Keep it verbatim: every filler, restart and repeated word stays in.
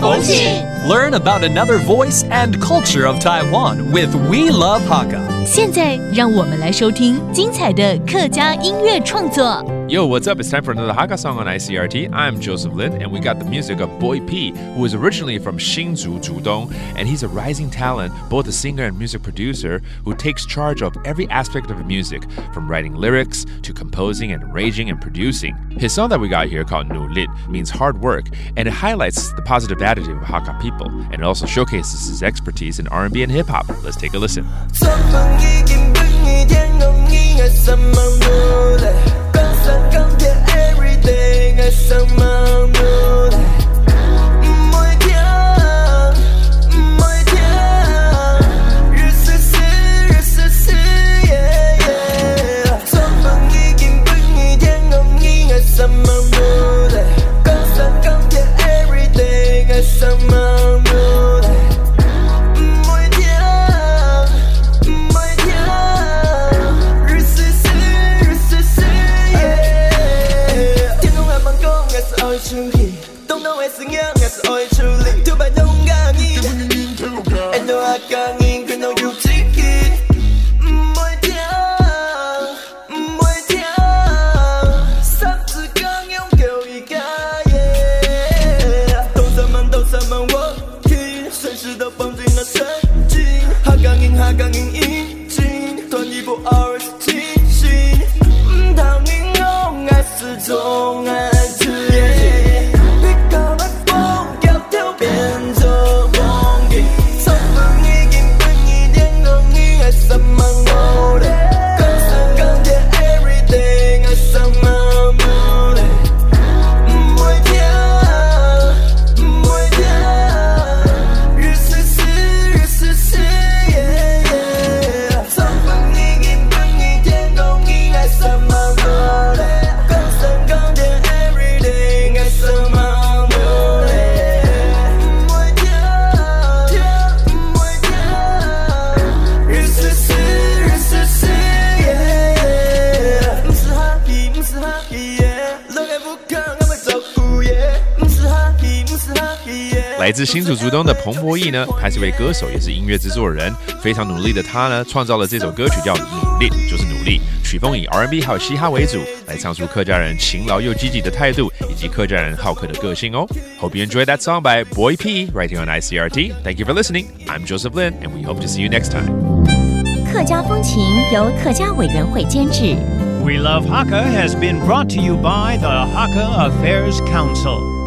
Learn about another voice and culture of Taiwan with We Love Hakka. 现在让我们来收听精彩的客家音乐创作。 Yo, what's up? It's time for another Hakka song on I C R T. I'm Joseph Lin, and we got the music of Boiii P, who is originally from Xinzhu, Zhudong, and he's a rising talent, both a singer and music producer, who takes charge of every aspect of music, from writing lyrics to composing and arranging and producing. His song that we got here, called Nu Lit, means hard work, and it highlights the positive attitude of Hakka people, and it also showcases his expertise in R and B and hip-hop. Let's take a listen.来自新竹竹东的彭博义呢，他是一位歌手，也是音乐制作人，非常努力的他呢，创造了这首歌曲叫《努力》，就是努力。曲风以 R and B 还有嘻哈为主，来唱出客家人勤劳又积极的态度，以及客家人好客的个性哦。Hope you enjoyed that song by Boiii P right here on I C R T. Thank you for listening. I'm Joseph Lin, and we hope to see you next time. 客家风情由客家委员会监制。We Love Hakka has been brought to you by the Hakka Affairs Council.